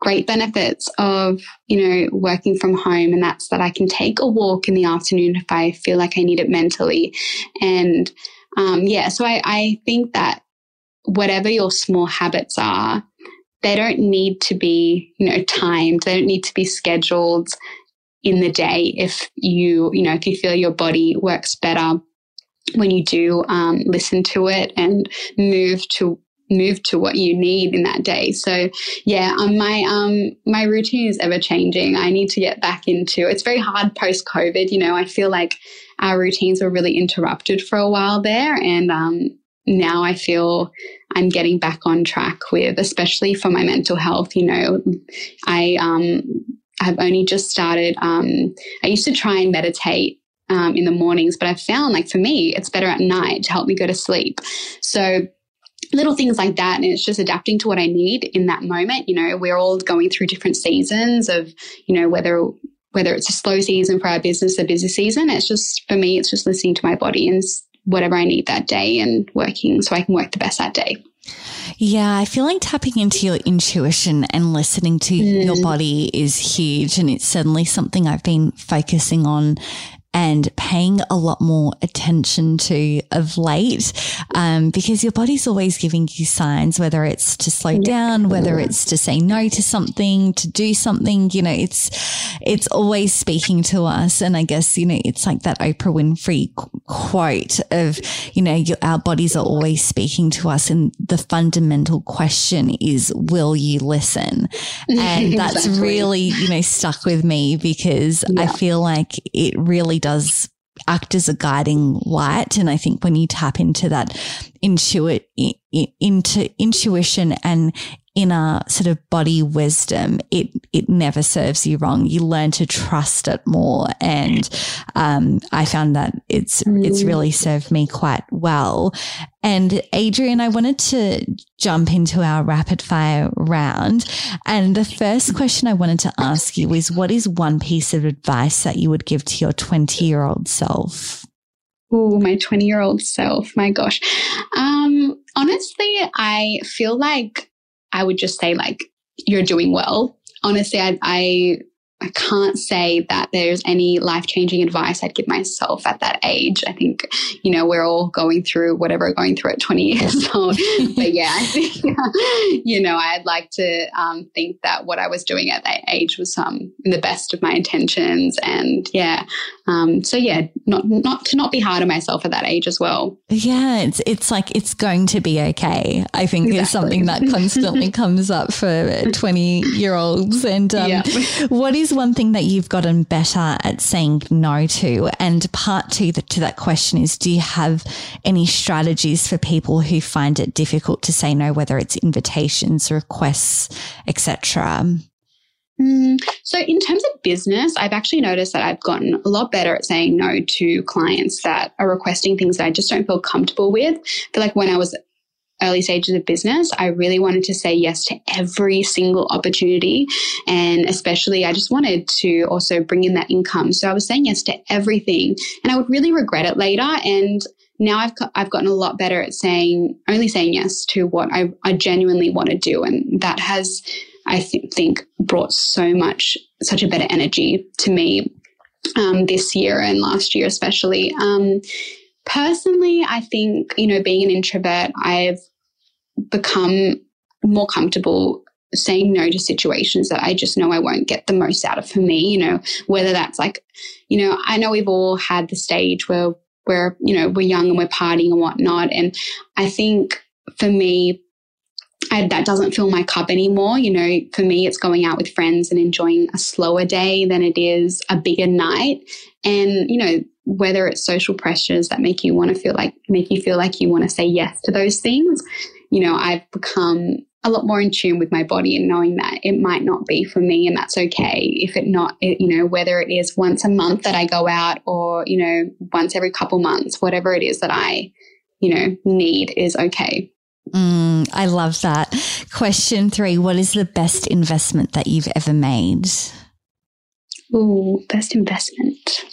great benefits of, you know, working from home, and that's that I can take a walk in the afternoon if I feel like I need it mentally. And so I think that whatever your small habits are, they don't need to be, you know, timed. They don't need to be scheduled in the day. If you feel your body works better when you do listen to it and move to what you need in that day. So yeah, my routine is ever changing. I need to get back into, it's very hard post COVID, you know, I feel like our routines were really interrupted for a while there. And now I feel I'm getting back on track with, especially for my mental health, you know, I've only just started, I used to try and meditate in the mornings, but I've found like for me, it's better at night to help me go to sleep. So little things like that. And it's just adapting to what I need in that moment. You know, we're all going through different seasons of, you know, whether it's a slow season for our business, a busy season. It's just, for me, it's just listening to my body and whatever I need that day and working so I can work the best that day. Yeah, I feel like tapping into your intuition and listening to your body is huge. And it's certainly something I've been focusing on and paying a lot more attention to of late, because your body's always giving you signs, whether it's to slow down, whether it's to say no to something, to do something, you know, it's always speaking to us. And I guess, you know, it's like that Oprah Winfrey quote of, you know, our bodies are always speaking to us. And the fundamental question is, will you listen? And that's exactly. Really, you know, stuck with me because I feel like it really does act as a guiding light. And I think when you tap into that intuition and inner sort of body wisdom, it never serves you wrong. You learn to trust it more. And I found that it's really served me quite well. And Adrienne, I wanted to jump into our rapid fire round. And the first question I wanted to ask you is, what is one piece of advice that you would give to your 20-year-old self? Oh, my 20-year-old self. My gosh. Honestly, I feel like I would just say, like, you're doing well. Honestly, I can't say that there's any life-changing advice I'd give myself at that age. I think, you know, we're all going through whatever we're going through at 20 years old. But yeah, I think, you know, I'd like to think that what I was doing at that age was the best of my intentions. And yeah, so yeah, not to be hard on myself at that age as well. Yeah, it's like it's going to be okay. I think it's something that constantly comes up for 20-year-olds. And what is one thing that you've gotten better at saying no to? And part two to that question is, do you have any strategies for people who find it difficult to say no, whether it's invitations, requests, etc.? So in terms of business, I've actually noticed that I've gotten a lot better at saying no to clients that are requesting things that I just don't feel comfortable with. I feel like when I was early stages of business, I really wanted to say yes to every single opportunity. And especially I just wanted to also bring in that income. So I was saying yes to everything and I would really regret it later. And now I've gotten a lot better at only saying yes to what I genuinely want to do. And that has, I think brought such a better energy to me this year and last year, especially. Personally, I think, you know, being an introvert, I've become more comfortable saying no to situations that I just know I won't get the most out of for me, you know, whether that's like, you know, I know we've all had the stage where we're, you know, we're young and we're partying and whatnot. And I think for me, that doesn't fill my cup anymore. You know, for me, it's going out with friends and enjoying a slower day than it is a bigger night. And, you know, whether it's social pressures that make you want to feel like, make you feel like you want to say yes to those things, you know, I've become a lot more in tune with my body and knowing that it might not be for me, and that's okay. If it not, it, you know, whether it is once a month that I go out or, you know, once every couple months, whatever it is that I, you know, need is okay. I love that. Question 3, what is the best investment that you've ever made? Ooh, best investment.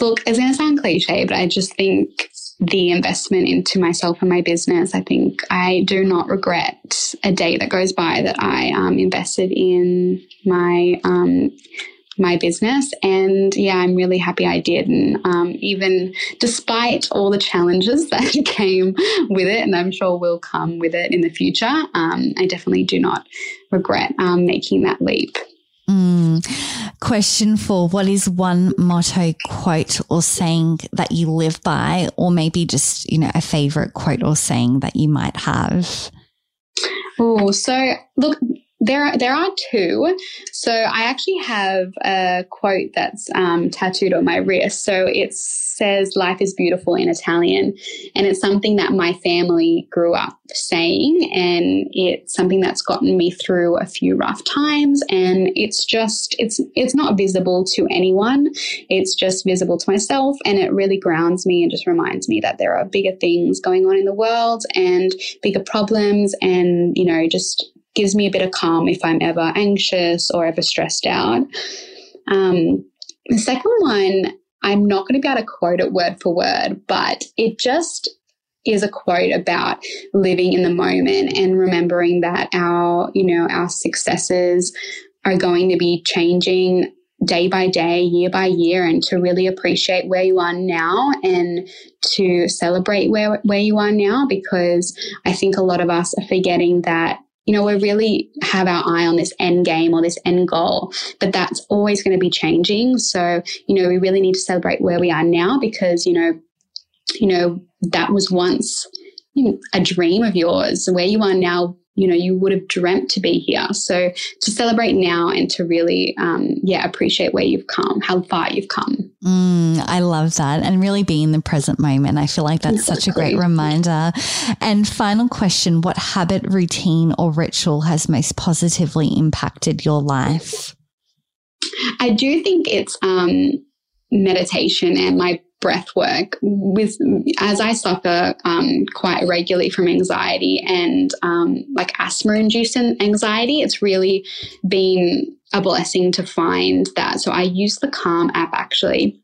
Look, it's going to sound cliche, but I just think the investment into myself and my business, I think I do not regret a day that goes by that I invested in my my business. And yeah, I'm really happy I did. And even despite all the challenges that came with it, and I'm sure will come with it in the future, I definitely do not regret making that leap. Question 4, what is one motto, quote, or saying that you live by, or maybe just, you know, a favorite quote or saying that you might have? Oh, so look, there are 2. So I actually have a quote that's tattooed on my wrist. So it says, "Life is beautiful" in Italian. And it's something that my family grew up saying. And it's something that's gotten me through a few rough times. And it's just, it's not visible to anyone. It's just visible to myself. And it really grounds me and just reminds me that there are bigger things going on in the world and bigger problems. And, you know, just gives me a bit of calm if I'm ever anxious or ever stressed out. The second one, I'm not going to be able to quote it word for word, but it just is a quote about living in the moment and remembering that our, you know, our successes are going to be changing day by day, year by year, and to really appreciate where you are now and to celebrate where you are now, because I think a lot of us are forgetting that, you know, we really have our eye on this end game or this end goal, but that's always going to be changing. So, you know, we really need to celebrate where we are now because, you know, that was once a dream of yours. Where you are now, you know, you would have dreamt to be here. So to celebrate now and to really, appreciate where you've come, how far you've come. I love that. And really be in the present moment. I feel like that's such a great reminder. And final question, what habit, routine or ritual has most positively impacted your life? I do think it's meditation and my breath work, as I suffer quite regularly from anxiety and like asthma-inducing anxiety. It's really been a blessing to find that. So I use the Calm app actually,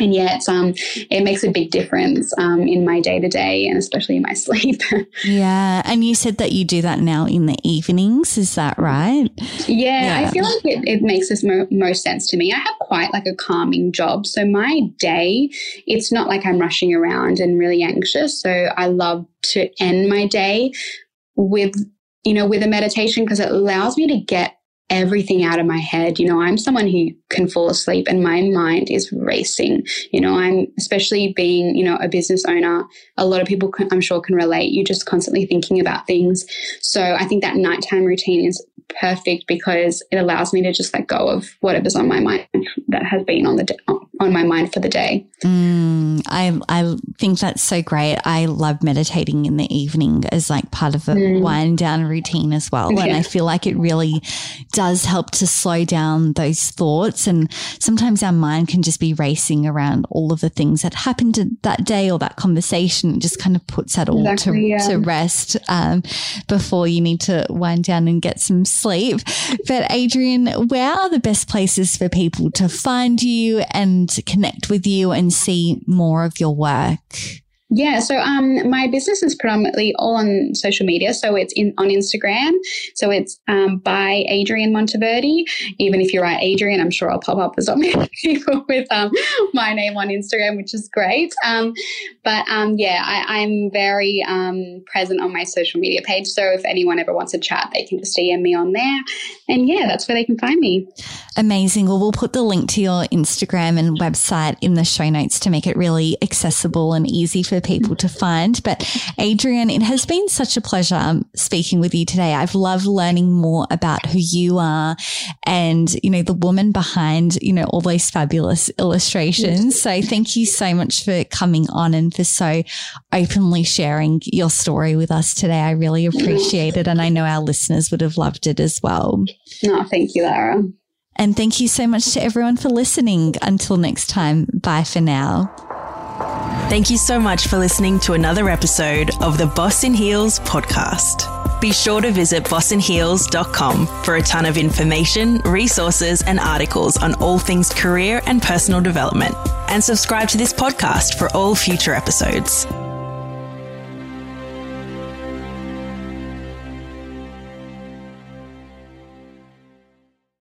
and yeah, it makes a big difference in my day to day and especially in my sleep. Yeah, and you said that you do that now in the evenings, is that right? Yeah. I feel like it makes the most sense to me. I have quite like a calming job, so my day, it's not like I'm rushing around and really anxious. So I love to end my day with a meditation because it allows me to get everything out of my head. You know, I'm someone who can fall asleep and my mind is racing. You know, I'm, especially being, you know, a business owner, a lot of people I'm sure can relate. You're just constantly thinking about things. So I think that nighttime routine is perfect because it allows me to just let go of whatever's on my mind that has been on my mind for the day. I think that's so great. I love meditating in the evening as like part of a wind down routine as well. Yeah. And I feel like it really does help to slow down those thoughts. And sometimes our mind can just be racing around all of the things that happened that day or that conversation. It just kind of puts that all to rest before you need to wind down and get some sleep. But Adrienne, where are the best places for people to find you and connect with you and see more of your work? Yeah, so my business is predominantly all on social media. So it's on Instagram. So it's by Adrienne Monteverde. Even if you write Adrienne, I'm sure I'll pop up as many people with my name on Instagram, which is great. I'm very present on my social media page. So if anyone ever wants a chat, they can just DM me on there. And yeah, that's where they can find me. Amazing. Well, we'll put the link to your Instagram and website in the show notes to make it really accessible and easy for people to find. But Adrienne, it has been such a pleasure speaking with you today. I've loved learning more about who you are and, you know, the woman behind, you know, all those fabulous illustrations. So thank you so much for coming on and for so openly sharing your story with us today. I really appreciate it. And I know our listeners would have loved it as well. No, thank you, Lara. And thank you so much to everyone for listening. Until next time, bye for now. Thank you so much for listening to another episode of the Boss in Heels podcast. Be sure to visit bossinheels.com for a ton of information, resources, and articles on all things career and personal development. And subscribe to this podcast for all future episodes.